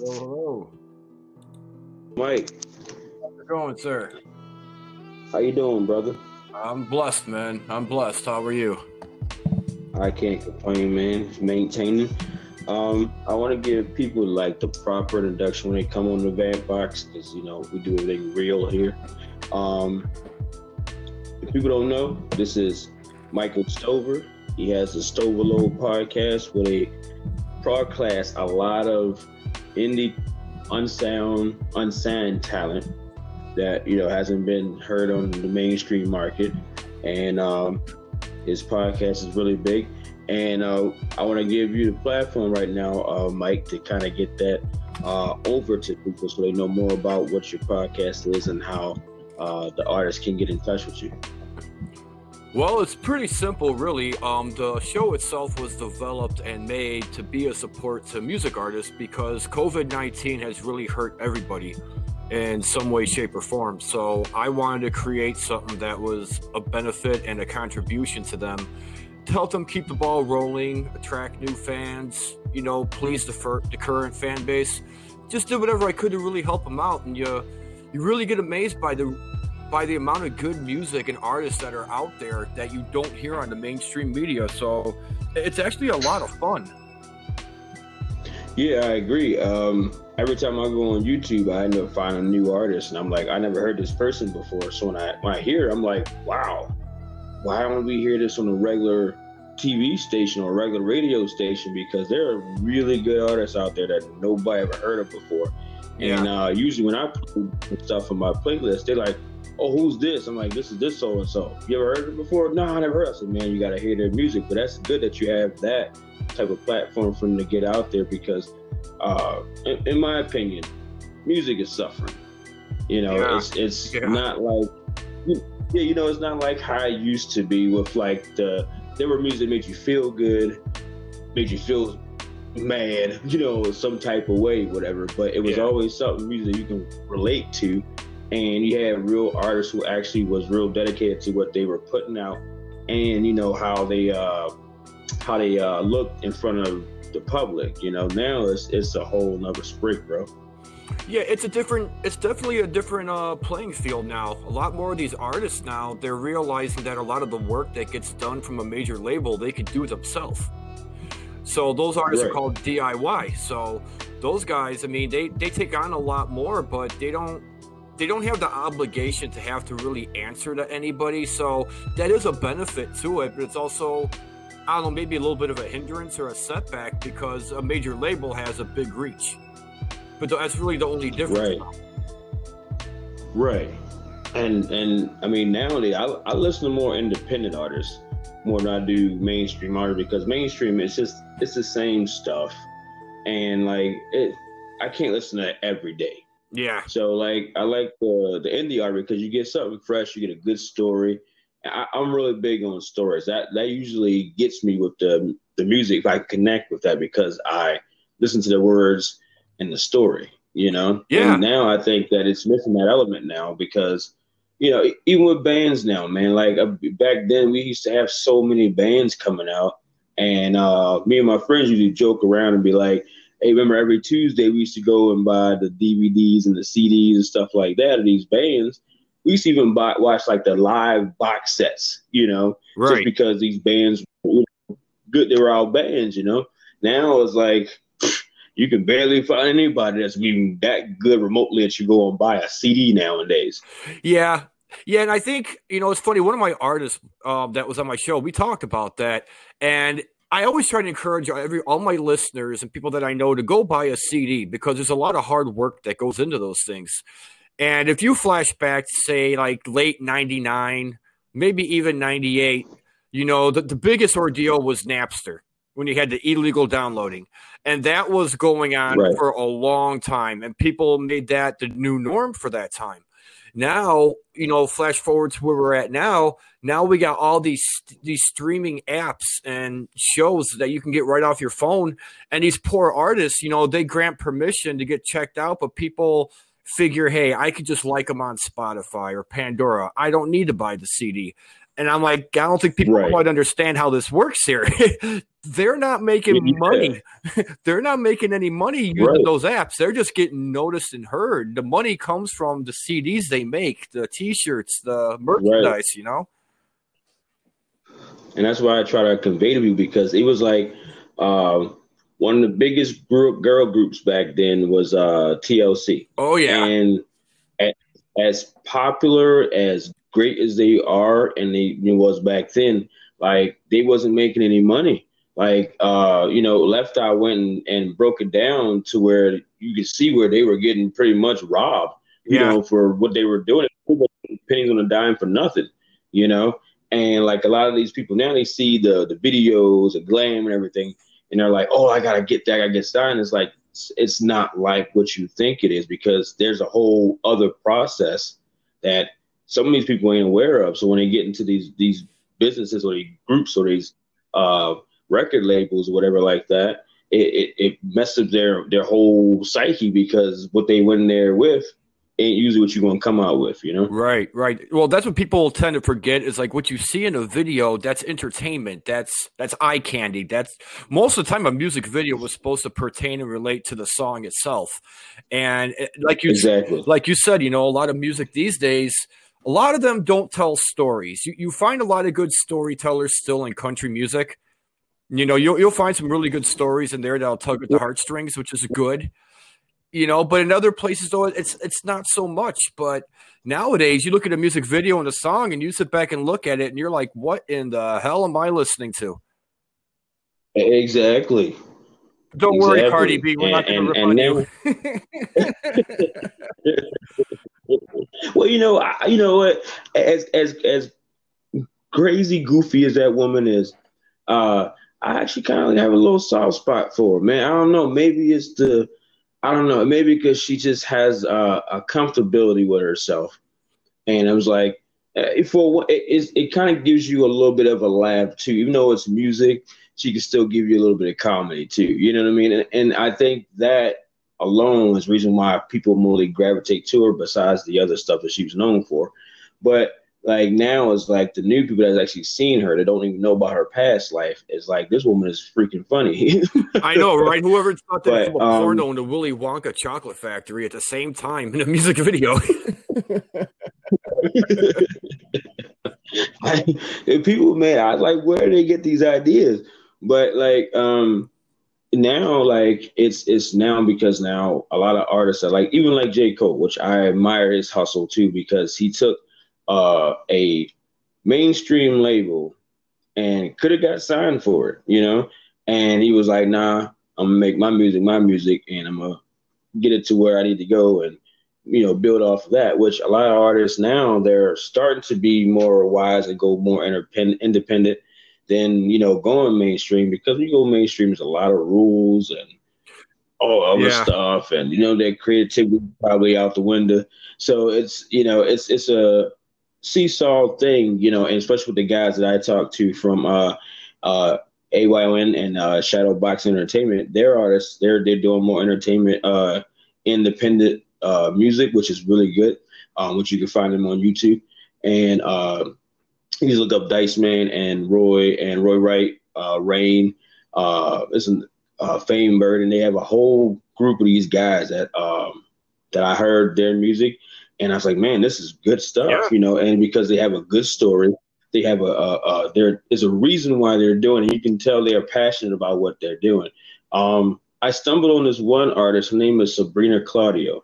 Hello, hello. Mike. How's it going, sir? How you doing, brother? I'm blessed, man. I'm blessed. How are you? I can't complain, man. Maintaining. I want to give people like the proper introduction when they come on the Vampbox, because you know we do everything real here. If people don't know, this is Michael Stover. He has the Stoverload podcast where they broadcast a lot of indie, unsigned talent that you know hasn't been heard on the mainstream market, and his podcast is really big. And I want to give you the platform right now, Mike, to kind of get that over to people so they know more about what your podcast is and how the artists can get in touch with you. Well, it's pretty simple, really. The show itself was developed and made to be a support to music artists because COVID-19 has really hurt everybody in some way, shape, or form. So I wanted to create something that was a benefit and a contribution to them, to help them keep the ball rolling, attract new fans, you know, please the current fan base. Just did whatever I could to really help them out, and you really get amazed by the amount of good music and artists that are out there that you don't hear on the mainstream media. So it's actually a lot of fun. Yeah, I agree. Every time I go on YouTube, I end up finding new artists, and I'm like, I never heard this person before. So when I hear it, I'm like, wow, why don't we hear this on a regular TV station or a regular radio station? Because there are really good artists out there that nobody ever heard of before. Yeah. And usually when I put stuff on my playlist, they're like, oh, who's this? I'm like, this is this so-and-so. You ever heard of it before? No, I never heard of it. So, man, you got to hear their music. But that's good that you have that type of platform for them to get out there because, in my opinion, music is suffering. You know, yeah. It's not like... Yeah, you know, it's not like how it used to be with like there were music that made you feel good, made you feel mad, you know, some type of way, whatever. But it was always something music you can relate to, and you had real artists who actually was real dedicated to what they were putting out, and you know how they looked in front of the public. You know, now it's a whole nother sprig, bro. Yeah, it's definitely a different playing field now. A lot more of these artists now, they're realizing that a lot of the work that gets done from a major label, they can do themselves. So those artists are called DIY. So those guys, I mean, they take on a lot more, but they don't have the obligation to have to really answer to anybody. So that is a benefit to it, but it's also, I don't know, maybe a little bit of a hindrance or a setback because a major label has a big reach. But that's really the only difference. Right. And I mean, nowadays, I listen to more independent artists more than I do mainstream artists because mainstream, it's the same stuff. And like, I can't listen to it every day. Yeah. So like, I like the indie art because you get something fresh, you get a good story. I'm really big on stories. That usually gets me with the music. If I connect with that because I listen to the words in the story, you know? Yeah. And now I think that it's missing that element now because, you know, even with bands now, man, like back then we used to have so many bands coming out and me and my friends usually joke around and be like, hey, remember every Tuesday we used to go and buy the DVDs and the CDs and stuff like that of these bands. We used to even watch like the live box sets, you know? Right. Just because these bands were good, they were all bands, you know? Now it's like, you can barely find anybody that's even that good remotely that you go and buy a CD nowadays. Yeah. Yeah. And I think, you know, it's funny. One of my artists that was on my show, we talked about that. And I always try to encourage all my listeners and people that I know to go buy a CD because there's a lot of hard work that goes into those things. And if you flash back, say, like late 99, maybe even 98, you know, the biggest ordeal was Napster, when you had the illegal downloading. And that was going on for a long time. And people made that the new norm for that time. Now, you know, flash forward to where we're at now. Now we got all these streaming apps and shows that you can get right off your phone. And these poor artists, you know, they grant permission to get checked out. But people figure, hey, I could just like them on Spotify or Pandora. I don't need to buy the CD. And I'm like, I don't think people quite understand how this works here. They're not making money. They're not making any money using those apps. They're just getting noticed and heard. The money comes from the CDs they make, the T-shirts, the merchandise, you know? And that's why I try to convey to you, because it was like one of the biggest girl groups back then was TLC. Oh, yeah. And as popular, as great as they are, and they was back then, like, they wasn't making any money. Like, you know, Left Eye went and broke it down to where you could see where they were getting pretty much robbed, you know, for what they were doing. Pennies on a dime for nothing, you know? And, like, a lot of these people now, they see the videos, the glam and everything, and they're like, oh, I got to get that, I got to get started. It's like, it's not like what you think it is, because there's a whole other process that some of these people ain't aware of. So when they get into these businesses or these groups or these record labels or whatever like that, it messes up their whole psyche, because what they went in there with ain't usually what you're going to come out with, you know? Right, right. Well, that's what people tend to forget is, like, what you see in a video, that's entertainment. That's eye candy. That's most of the time a music video was supposed to pertain and relate to the song itself. And like you said, you know, a lot of music these days, a lot of them don't tell stories. You find a lot of good storytellers still in country music. You know, you'll find some really good stories in there that'll tug at the heartstrings, which is good. You know, but in other places, though, it's not so much. But nowadays, you look at a music video and a song, and you sit back and look at it, and you're like, what in the hell am I listening to? Exactly. Don't worry, Cardi B. We're not going to refund you. Well, you know, you know what? As crazy goofy as that woman is, I actually kind of have a little soft spot for her, man. I don't know. Maybe it's I don't know. Maybe because she just has a comfortability with herself, and I was like, it kind of gives you a little bit of a laugh too, even though it's music. She can still give you a little bit of comedy too. You know what I mean? And I think that alone is the reason why people mostly gravitate to her, besides the other stuff that she was known for. But like now, it's like the new people that's actually seen her that don't even know about her past life. It's like, this woman is freaking funny. I know, right? Whoever thought that from a porno in the Willy Wonka Chocolate Factory at the same time in a music video. People, man, I was like, where do they get these ideas? But like now, like it's now, because now a lot of artists are like, even like J. Cole, which I admire his hustle too, because he took a mainstream label and could have got signed for it, you know? And he was like, nah, I'm gonna make my music, and I'm gonna get it to where I need to go and, you know, build off of that, which a lot of artists now, they're starting to be more wise and go more independent than, you know, going mainstream, because you go mainstream, there's a lot of rules and all other stuff, and you know, their creativity probably out the window. So it's, you know, it's a seesaw thing, you know, and especially with the guys that I talk to from AYON and Shadowbox Entertainment, they're artists. They're doing more entertainment, independent music, which is really good, which you can find them on YouTube. And you just look up Dice Man and Roy Wright, Rain, Fame Bird, and they have a whole group of these guys that I heard their music, and I was like, man, this is good stuff, you know. And because they have a good story, they have there is a reason why they're doing it. You can tell they are passionate about what they're doing. I stumbled on this one artist. Her name is Sabrina Claudio.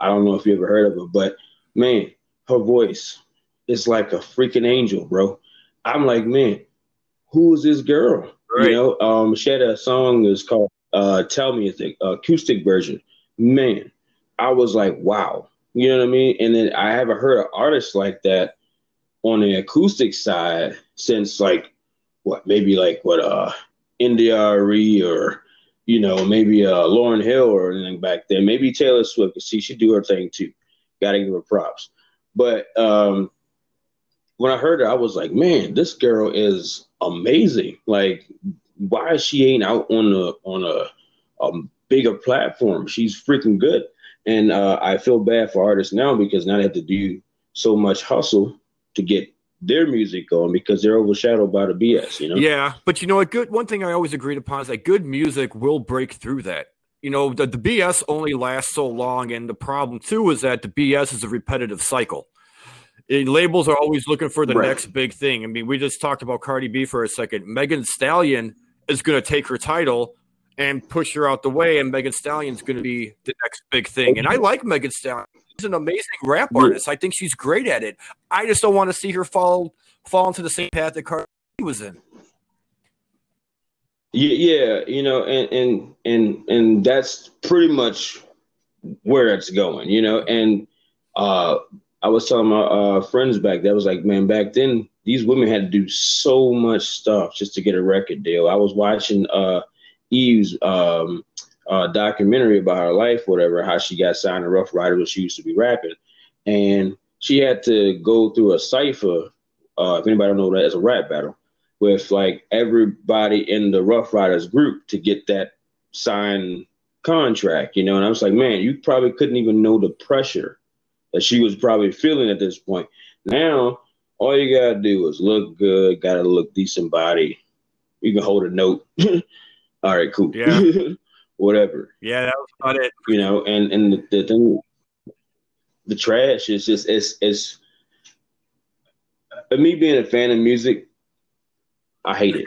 I don't know if you ever heard of her, but man, her voice is like a freaking angel, bro. I'm like, man, who is this girl? Right. You know, she had a song that's called "Tell Me a Thing," acoustic version. Man, I was like, wow. You know what I mean? And then I haven't heard an artist like that on the acoustic side since NDRE or, you know, maybe Lauryn Hill or anything back then. Maybe Taylor Swift. See, she do her thing too. Got to give her props. But when I heard her, I was like, man, this girl is amazing. Like, why she ain't out on a bigger platform? She's freaking good. And I feel bad for artists now, because now they have to do so much hustle to get their music on because they're overshadowed by the BS, you know? Yeah, but you know what? One thing I always agreed upon is that good music will break through that. You know, the BS only lasts so long, and the problem, too, is that the BS is a repetitive cycle. Labels are always looking for the next big thing. I mean, we just talked about Cardi B for a second. Megan Stallion is going to take her title and push her out the way, and Megan Stallion's going to be the next big thing. And I like Megan Stallion. She's an amazing rap artist. I think she's great at it. I just don't want to see her fall into the same path that Cardi B was in. Yeah, you know, and that's pretty much where it's going, you know. And I was telling my friends back that was like, man, back then these women had to do so much stuff just to get a record deal. I was watching Eve's documentary about her life, whatever, how she got signed to Rough Riders, where she used to be rapping, and she had to go through a cipher. If anybody don't know that, it's a rap battle with like everybody in the Rough Riders group to get that signed contract, you know? And I was like, man, you probably couldn't even know the pressure that she was probably feeling at this point. Now, all you gotta do is look good, gotta look decent body. You can hold a note. All right, cool. Yeah. Whatever. Yeah, that was about it. You know, and the thing, the trash is just, it's me being a fan of music, I hate it.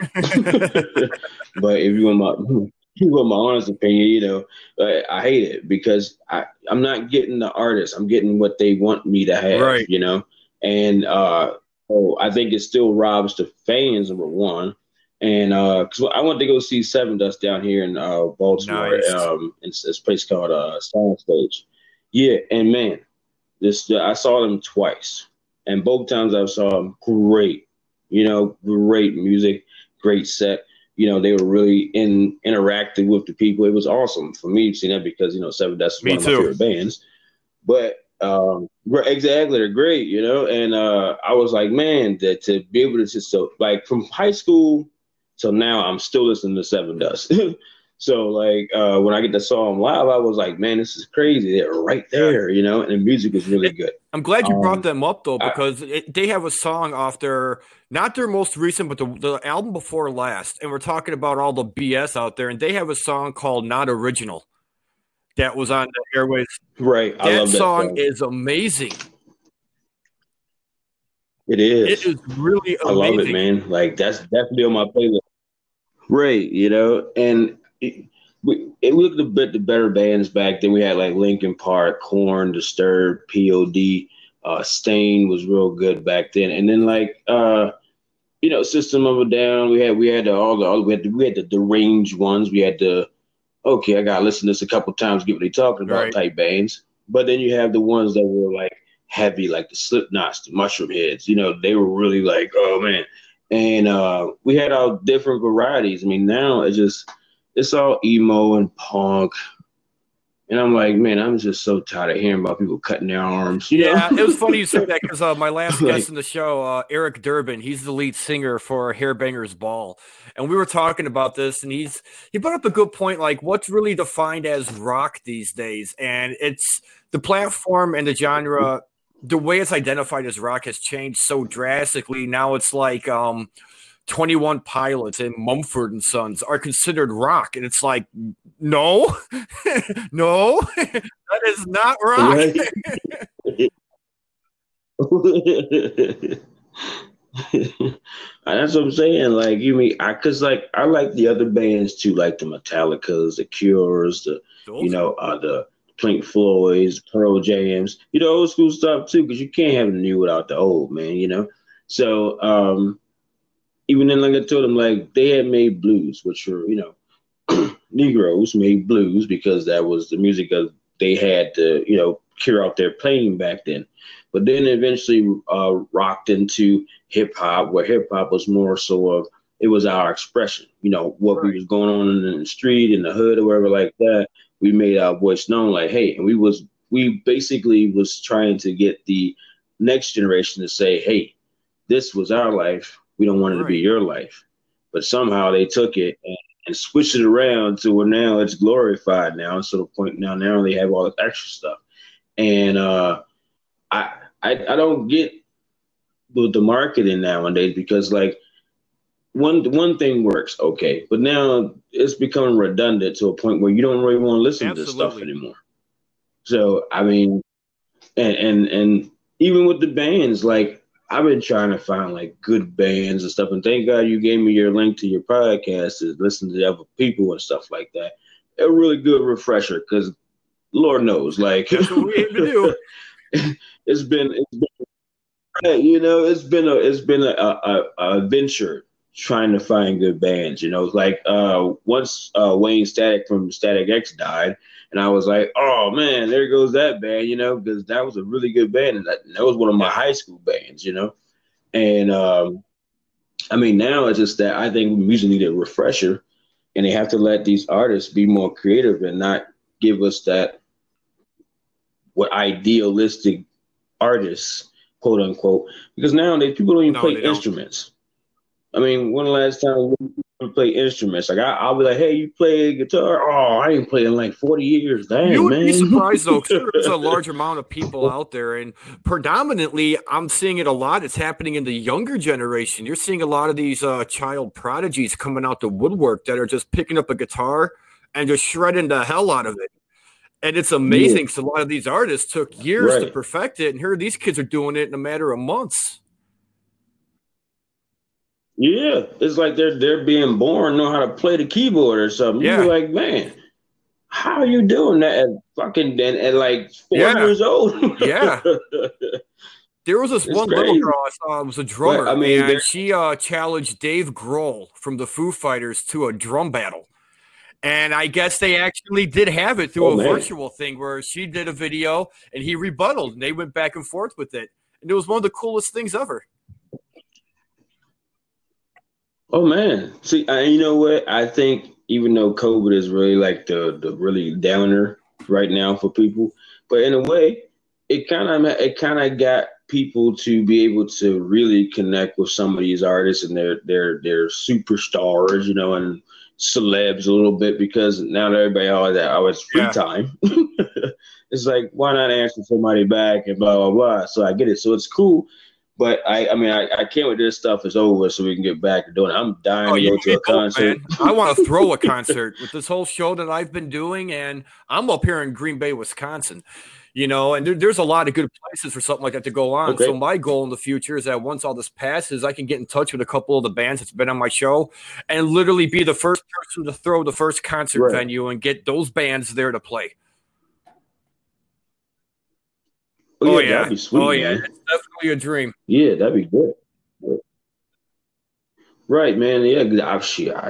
But if you want my honest opinion, you know, I hate it because I'm not getting the artist. I'm getting what they want me to have, right. You know? And I think it still robs the fans, number one. And because I went to go see Sevendust down here in Baltimore. Nice. It's this place called Sound Stage. Yeah, and man, I saw them twice. And both times I saw them, great. You know, great music, great set. You know, they were really interacting with the people. It was awesome for me to see that because, you know, Sevendust is one of my favorite bands. But exactly, they're great, you know. And I was like, man, that to be able to just so like from high school till now, I'm still listening to Sevendust. So like when I get to saw them live, I was like, man, this is crazy. They're right there, you know, and the music is really good. I'm glad you brought them up, though, because they have a song off their, not their most recent, but the album before last. And we're talking about all the BS out there. And they have a song called Not Original that was on the airwaves. Right. I love that song. Is amazing. It is. It is really amazing. I love it, man. Like, that's definitely on my playlist. Right, you know, and we looked a bit the better bands back then. We had like Linkin Park, Korn, Disturbed, P.O.D. Stain was real good back then. And then like you know, System of a Down. We had the deranged ones. We had the okay, I gotta listen to this a couple times, get what they talking about type bands. But then you have the ones that were like heavy, like the Slipknots, the Mushroom Heads. You know, they were really like, oh man. And we had all different varieties. I mean, now it's all emo and punk. And I'm like, man, I'm just so tired of hearing about people cutting their arms. Yeah, it was funny you said that because my last guest in the show, Eric Durbin, he's the lead singer for Hairbanger's Ball. And we were talking about this, and he brought up a good point, like what's really defined as rock these days. And it's the platform and the genre – the way it's identified as rock has changed so drastically. Now it's like 21 Pilots and Mumford & Sons are considered rock. And it's like, no, no, that is not rock. Right. That's what I'm saying. Like, you mean, I like the other bands too, like the Metallicas, the Cures, the Pink Floyd's, Pearl Jam's, you know, old school stuff too, because you can't have the new without the old, man, you know? So even then, like I told them, like, they had made blues, which were, you know, Negroes made blues because that was the music that they had to, you know, cure out their playing back then. But then eventually rocked into hip-hop, where hip-hop was more so of, it was our expression, you know, what we was going on in the street, in the hood or wherever like that. We made our voice known, like, hey, and we basically was trying to get the next generation to say, hey, this was our life. We don't want it to be your life. But somehow they took it and switched it around to where now it's glorified now. So the point now they have all this extra stuff. And I don't get with the marketing nowadays, because like one thing works okay, but now it's becoming redundant to a point where you don't really want to listen to this stuff anymore. So I mean, and even with the bands, like I've been trying to find like good bands and stuff, and thank God you gave me your link to your podcast to listen to other people and stuff like that. A really good refresher, because Lord knows, like that's what we aim to do. It's been you know, it's been a venture trying to find good bands. You know, like once Wayne Static from Static X died, and I was like, oh man, there goes that band, you know, because that was a really good band, and that was one of my high school bands, you know. And I mean, now it's just that I think music needed a refresher, and they have to let these artists be more creative and not give us that what idealistic artists, quote unquote, because nowadays people don't even play instruments. I mean, when the last time we played instruments? Like I'll be like, hey, you play guitar? Oh, I ain't playing in like 40 years. Dang, you would be surprised though, because there's a large amount of people out there, and predominantly, I'm seeing it a lot. It's happening in the younger generation. You're seeing a lot of these child prodigies coming out the woodwork that are just picking up a guitar and just shredding the hell out of it. And it's amazing because a lot of these artists took years to perfect it, and here these kids are doing it in a matter of months. Yeah, it's like they're being born know how to play the keyboard or something. Yeah. You're like, man, how are you doing that at fucking at like 4 years old? Yeah. There was this one little girl I saw, it was a drummer. But, I mean, and she challenged Dave Grohl from the Foo Fighters to a drum battle. And I guess they actually did have it through a virtual thing where she did a video and he rebutted, and they went back and forth with it. And it was one of the coolest things ever. Oh man, see, you know what? I think even though COVID is really like the really downer right now for people, but in a way, it kind of got people to be able to really connect with some of these artists and their superstars, you know, and celebs a little bit, because now that everybody it's free time. It's like, why not answer somebody back and blah blah blah. So I get it. So it's cool. But I mean, I can't wait till this stuff is over so we can get back to doing it. I'm dying to go to a concert. I want to throw a concert with this whole show that I've been doing, and I'm up here in Green Bay, Wisconsin, you know, and there's a lot of good places for something like that to go on. Okay. So my goal in the future is that once all this passes, I can get in touch with a couple of the bands that's been on my show and literally be the first person to throw the first concert venue and get those bands there to play. Oh, yeah. That'd be sweet, man. It's definitely a dream. Yeah, that'd be good. Yeah. Right, man. Yeah,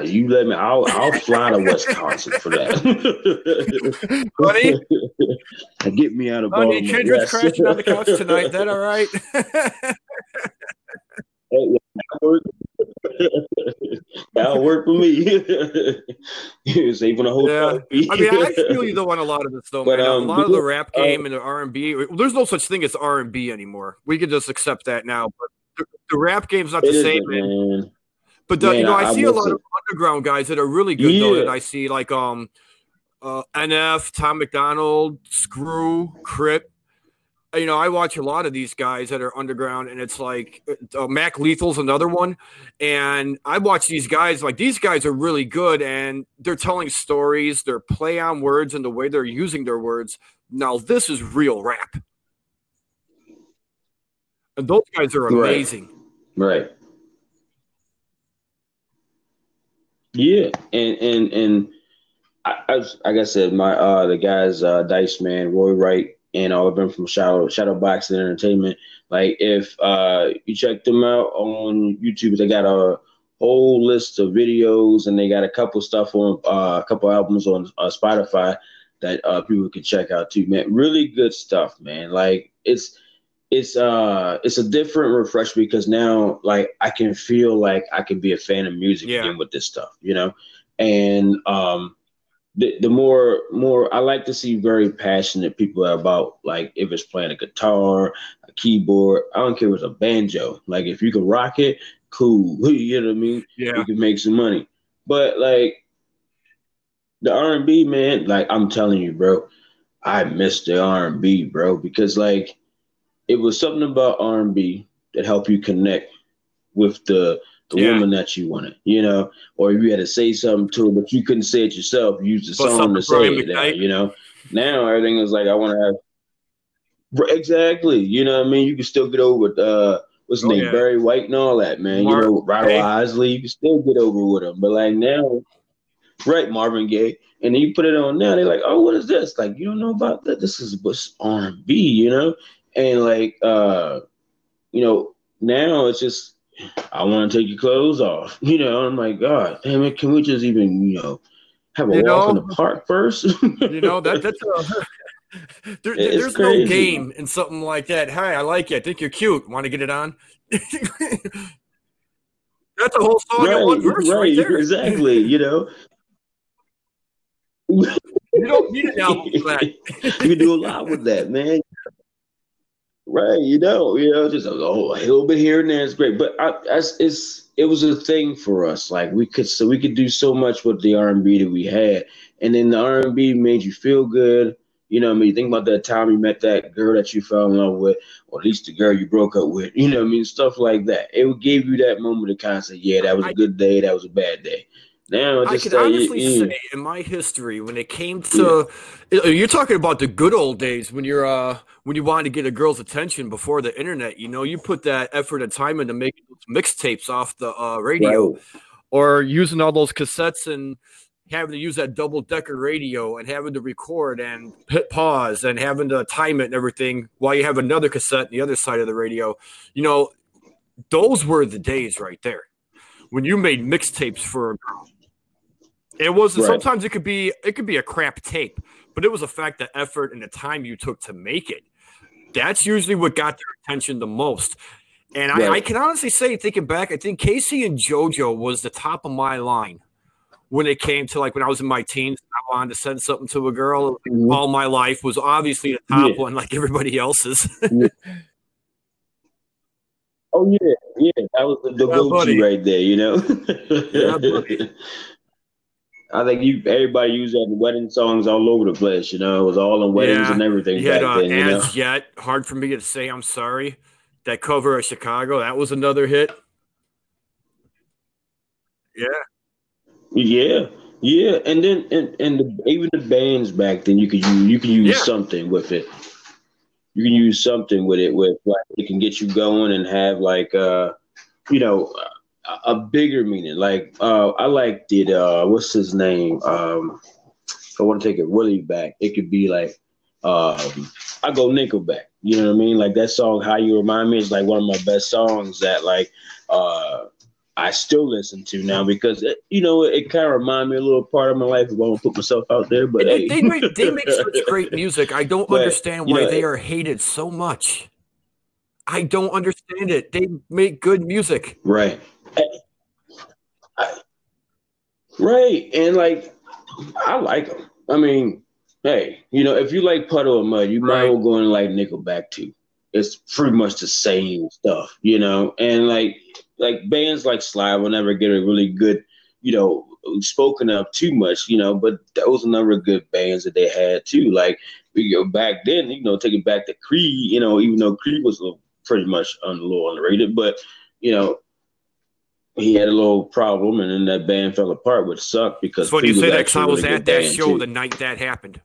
you let me. I'll fly to Wisconsin for that. Buddy? Get me out of Baltimore. Kendrick's crashing on the couch tonight. That all right? That'll work for me. Saving a whole I mean, I feel you though on a lot of this though, but, man. A lot of the rap game and the R&B. There's no such thing as R&B anymore. We can just accept that now. But the rap game's not the same, man. But man, you know, I see a lot of underground guys that are really good though. That I see like NF, Tom McDonald, Screw, Crip. You know, I watch a lot of these guys that are underground, and it's like Mac Lethal's another one. And I watch these guys, like these guys are really good, and they're telling stories, they're play on words, and the way they're using their words. Now this is real rap, and those guys are amazing. Right. Yeah, and I like I said, my the guys Dice Man, Roy Wright, and all of them from Shadowbox Entertainment. Like if you check them out on YouTube, they got a whole list of videos, and they got a couple stuff on a couple albums on Spotify that people can check out too. Man, really good stuff, man. Like it's a different refresh, because now like I can feel like I can be a fan of music again with this stuff, you know, and The more I like to see very passionate people about, like if it's playing a guitar, a keyboard, I don't care if it's a banjo. Like if you can rock it, cool. You know what I mean? Yeah. You can make some money. But like the R&B, man, like I'm telling you, bro, I miss the R&B, bro, because like it was something about R&B that help you connect with the woman that you wanted, you know, or if you had to say something to her, but you couldn't say it yourself, you used the song to say it, you know. Now everything is like, I want to have, exactly, you know what I mean? You can still get over with, what's his name, Barry White and all that, man. Marvin, you know, Ronald Isley, you can still get over with him. But like now, Marvin Gaye, and then you put it on now, they're like, oh, what is this? Like, you don't know about that? This is what's R&B, you know? And like, you know, now it's just, I want to take your clothes off. You know, I'm like, God, damn it, can we just even, you know, have a walk in the park first? You know, that's there's crazy. No game in something like that. Hi, I like you. I think you're cute. Want to get it on? That's a whole song in one verse right there. Exactly, you know. You don't need an album for that. You can do a lot with that, man. Right, you know, just a little bit here and there is great, but it was a thing for us. Like we could do so much with the R&B that we had, and then the R&B made you feel good. You know what I mean? Think about that time you met that girl that you fell in love with, or at least the girl you broke up with. You know what I mean? Stuff like that. It gave you that moment to kind of say, "Yeah, that was a good day. That was a bad day." Now I can honestly say, in my history, when it came to, you're talking about the good old days when you're when you wanted to get a girl's attention before the internet. You know, you put that effort and time into making mixtapes off the radio, or using all those cassettes and having to use that double-decker radio and having to record and hit pause and having to time it and everything while you have another cassette on the other side of the radio. You know, those were the days right there when you made mixtapes for a girl. It was sometimes it could be a crap tape, but it was the fact, the effort and the time you took to make it. That's usually what got their attention the most. And I can honestly say, thinking back, I think Casey and JoJo was the top of my line when it came to, like, when I was in my teens, I wanted to send something to a girl. All my life was obviously the top one, like everybody else's. Oh yeah, that was the go-to right there, you know. Yeah, buddy. I think everybody used that in wedding songs all over the place, you know. It was all in weddings and everything. You had back then, As Yet, Hard for Me to Say I'm Sorry, that cover of Chicago, that was another hit. Yeah. And then even the bands back then, you could use something with it. You can use something with it, with like it can get you going and have like you know, a bigger meaning. Like I liked it. What's his name? If I want to take it really back, it could be like I go Nickelback. You know what I mean? Like that song, "How You Remind Me," is like one of my best songs that like I still listen to now, because it, you know, it kind of reminds me a little part of my life. I won't put myself out there, but they make such great music. I don't understand why they are hated so much. I don't understand it. They make good music, right? Right, and like I like them. I mean, hey, you know, if you like Puddle of Mud, you might well go and like Nickelback too. It's pretty much the same stuff, you know. And like bands like Sly will never get a really good, you know, spoken of too much, you know. But those are never good bands that they had too. Like we go back then, you know, taking back to Creed, you know, even though Creed was pretty much a little underrated, but you know, he had a little problem, and then that band fell apart, which sucked because. So you say that because I was at that show the night that happened.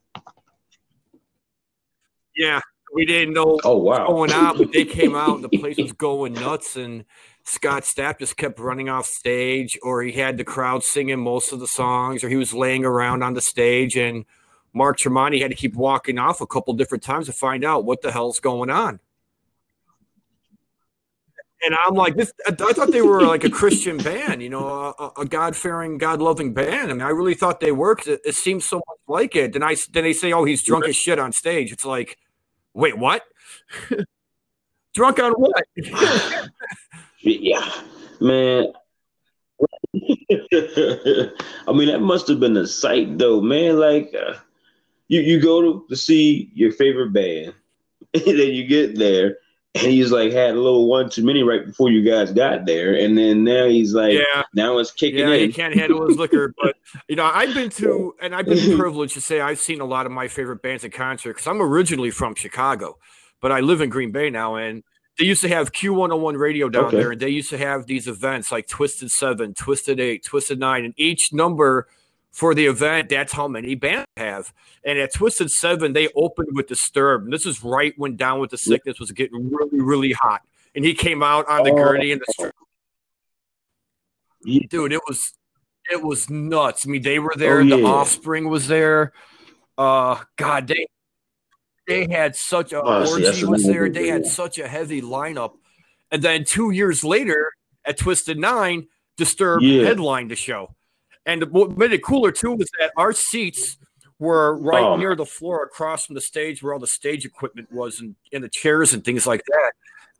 Yeah, we didn't know what was going on, but they came out and the place was going nuts, and Scott Stapp just kept running off stage, or he had the crowd singing most of the songs, or he was laying around on the stage, and Mark Tremonti had to keep walking off a couple different times to find out what the hell's going on. And I'm like, I thought they were like a Christian band, you know, a God-fearing, God-loving band. I mean, I really thought they were, because it seems so much like it. Then they say, oh, he's drunk as shit on stage. It's like, wait, what? Drunk on what? Yeah, man. I mean, that must have been a sight, though, man. Like, you go to see your favorite band, and then you get there, and he's like had a little one too many right before you guys got there, and then now he's like, now it's kicking in. He can't handle his liquor. But you know, I've been privileged to say I've seen a lot of my favorite bands in concert, because I'm originally from Chicago, but I live in Green Bay now, and They used to have Q101 radio down there, and they used to have these events like Twisted Seven, Twisted Eight, Twisted Nine, and each number for the event, that's how many bands they have. And at Twisted Seven, they opened with Disturbed. And this is right when Down with the Sickness was getting really, really hot. And he came out on the gurney and the strip. Yeah. Dude, it was nuts. I mean, they were there. The Offspring was there. God, they had such a Orgy was there. They had such a heavy lineup. And then 2 years later, at Twisted Nine, Disturbed headlined the show. And what made it cooler, too, was that our seats were right near the floor across from the stage where all the stage equipment was and the chairs and things like that.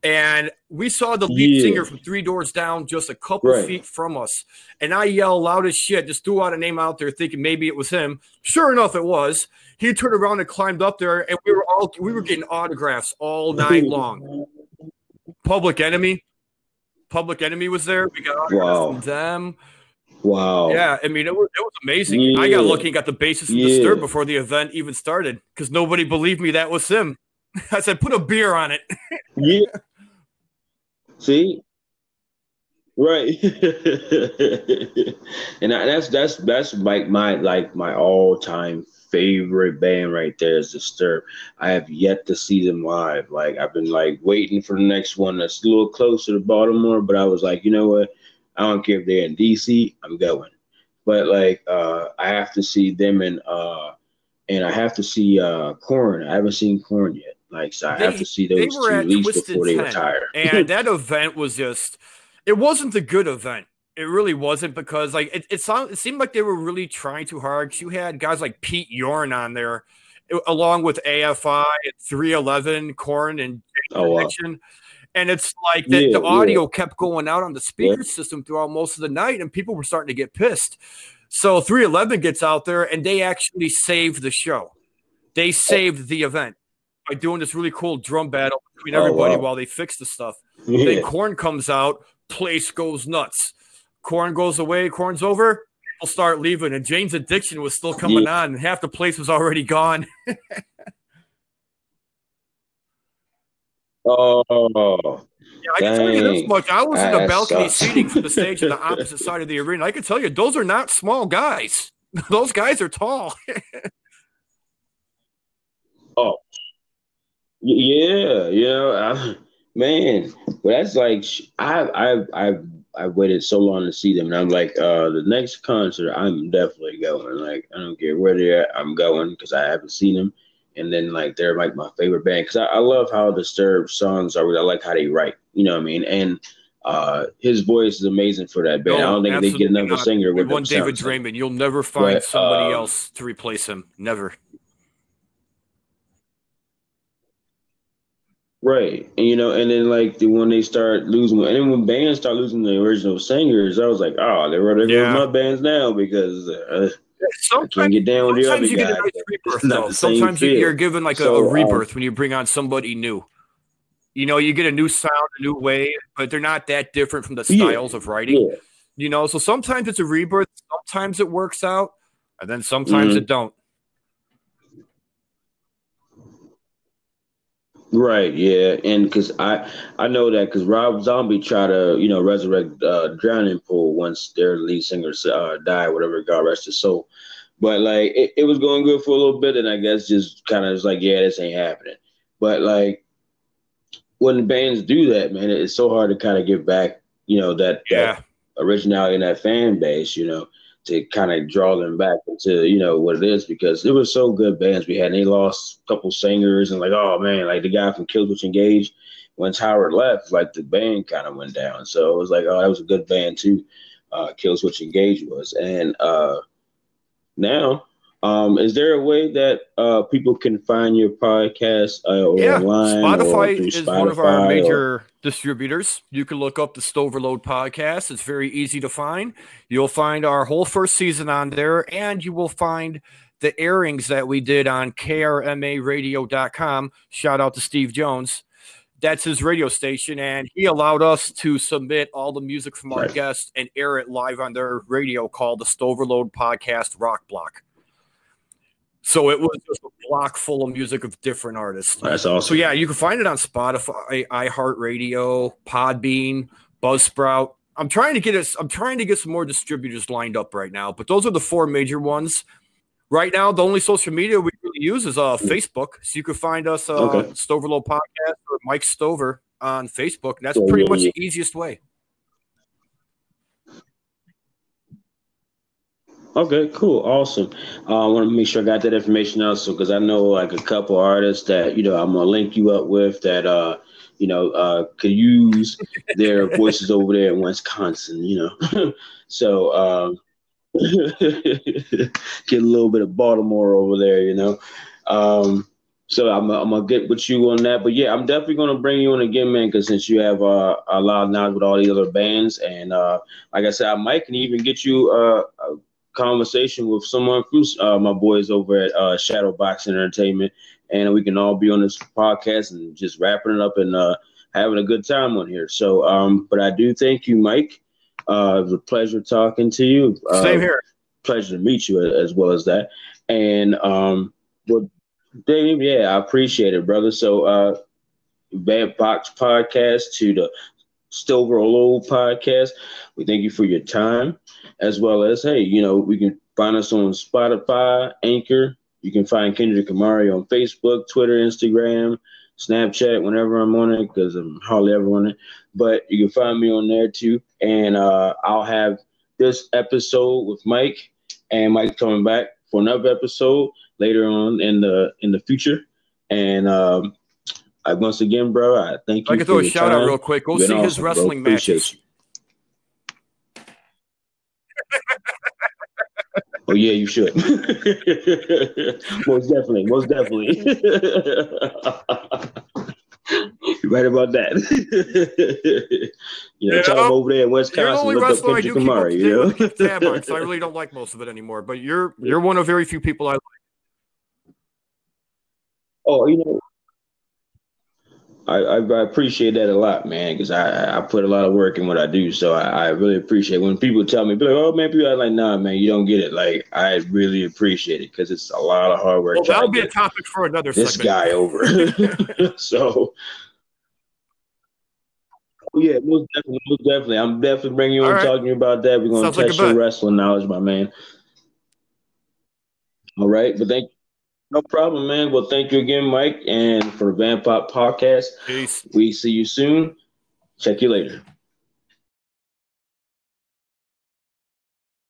And we saw the lead singer from Three Doors Down just a couple feet from us. And I yelled loud as shit, just threw out a name out there thinking maybe it was him. Sure enough, it was. He turned around and climbed up there, and we were getting autographs all night long. Public Enemy was there. We got autographs from them. Wow. Yeah, I mean, it was amazing. Yeah. I got lucky and got the bassist from Disturbed before the event even started because nobody believed me that was him. I said, put a beer on it. Yeah. See? Right. And that's like my all-time favorite band right there is Disturbed. I have yet to see them live. Like, I've been like waiting for the next one that's a little closer to Baltimore, but I was like, you know what? I don't care if they're in DC, I'm going. But like, I have to see them and I have to see Korn. I haven't seen Korn yet. Like, so I have to see those two at least before they retire. And that event was it wasn't a good event. It really wasn't because like it seemed like they were really trying too hard. You had guys like Pete Yorn on there, along with AFI, 311, Korn, and Addiction. And it's like that the audio kept going out on the speaker system throughout most of the night, and people were starting to get pissed. So 311 gets out there, and they actually saved the show. They saved the event by doing this really cool drum battle between everybody while they fixed the stuff. Yeah. Then Korn comes out, place goes nuts. Korn goes away, Korn's over, people start leaving, and Jane's Addiction was still coming on, and half the place was already gone. Oh, yeah, I can tell you this much. I was in the balcony seating from the stage on the opposite side of the arena. I can tell you, those are not small guys. Those guys are tall. Man. Well, that's like I've waited so long to see them, and I'm like, the next concert, I'm definitely going. Like, I don't care where they're at, I'm going because I haven't seen them. And then, like, they're, like, my favorite band. Because I love how Disturbed songs are. I like how they write. You know what I mean? And his voice is amazing for that band. No, I don't think they get another singer with one David Draymond. You'll never find somebody else to replace him. Never. Right. And, you know, and then, like, when they start losing – and then when bands start losing the original singers, I was like, oh, they're my bands now because – sometimes you get a nice rebirth, though. Sometimes you're given like a rebirth when you bring on somebody new. You know, you get a new sound, a new way, but they're not that different from the styles of writing. Yeah. You know, so sometimes it's a rebirth, sometimes it works out, and then sometimes it don't. Right, yeah, and because I know that because Rob Zombie tried to, you know, resurrect Drowning Pool once their lead singer died, whatever, God rest his soul. But, like, it was going good for a little bit, and I guess just kind of was like, yeah, this ain't happening. But, like, when bands do that, man, it's so hard to kind of get back, you know, that originality and that fan base, you know, to kind of draw them back into, you know, what it is, because it was so good bands we had, and they lost a couple singers, and like, oh man, like the guy from Killswitch Engage, once Howard left, like the band kind of went down. So it was like, oh, that was a good band too, Killswitch Engage was. And now, is there a way that people can find your podcast online? Spotify is one of our major distributors. You can look up the Stoverload podcast. It's very easy to find. You'll find our whole first season on there, and you will find the airings that we did on krmaradio.com. Shout out to Steve Jones. That's his radio station, and he allowed us to submit all the music from our guests and air it live on their radio called the Stoverload Podcast Rock Block. So it was just a block full of music of different artists. That's awesome. So yeah, you can find it on Spotify, iHeartRadio, Podbean, Buzzsprout. I'm trying to get some more distributors lined up right now, but those are the four major ones. Right now, the only social media we really use is Facebook. So you can find us Stoverlow Podcast or Mike Stover on Facebook. That's pretty much the easiest way. Okay, cool, awesome. I want to make sure I got that information also, because I know like a couple artists that I'm gonna link you up with that could use their voices over there in Wisconsin. So. Get a little bit of Baltimore over there, so I'm gonna get with you on that. But yeah, I'm definitely gonna bring you on again, man, because since you have a lot of knowledge with all these other bands, and like I said, I might can even get you a conversation with someone from my boys over at Shadowbox Entertainment, and we can all be on this podcast and just wrapping it up and having a good time on here. So but I do thank you, Mike. It was a pleasure talking to you. Same here. Pleasure to meet you as well as that. And, Dave, yeah, I appreciate it, brother. So, Vampbox Podcast to the Stoverlow Podcast, we thank you for your time, as well as, hey, we can find us on Spotify, Anchor. You can find Kendrick Amari on Facebook, Twitter, Instagram, Snapchat, whenever I'm on it, because I'm hardly ever on it. But you can find me on there too. And I'll have this episode with Mike, and Mike's coming back for another episode later on in the future. And once again, bro, I thank you. I can throw a shout out real quick. Go see his wrestling matches. Oh yeah, you should. Most definitely. You're right about that. Tell them over there in Wisconsin. The only wrestler I do keep up to date with tab on, so I really don't like most of it anymore. But you're one of very few people I like. Oh, I appreciate that a lot, man, because I put a lot of work in what I do. So I really appreciate when people tell me, be like, oh, man, people are like, nah, man, you don't get it. Like, I really appreciate it because it's a lot of hard work. Well, that'll be a topic for another segment. This guy over. So, yeah, most definitely. I'm definitely bringing you on talking about that. We're going to touch your wrestling knowledge, my man. All right. But thank you. No problem, man. Well, thank you again, Mike, and for the Vampop Podcast. Peace. We see you soon. Check you later.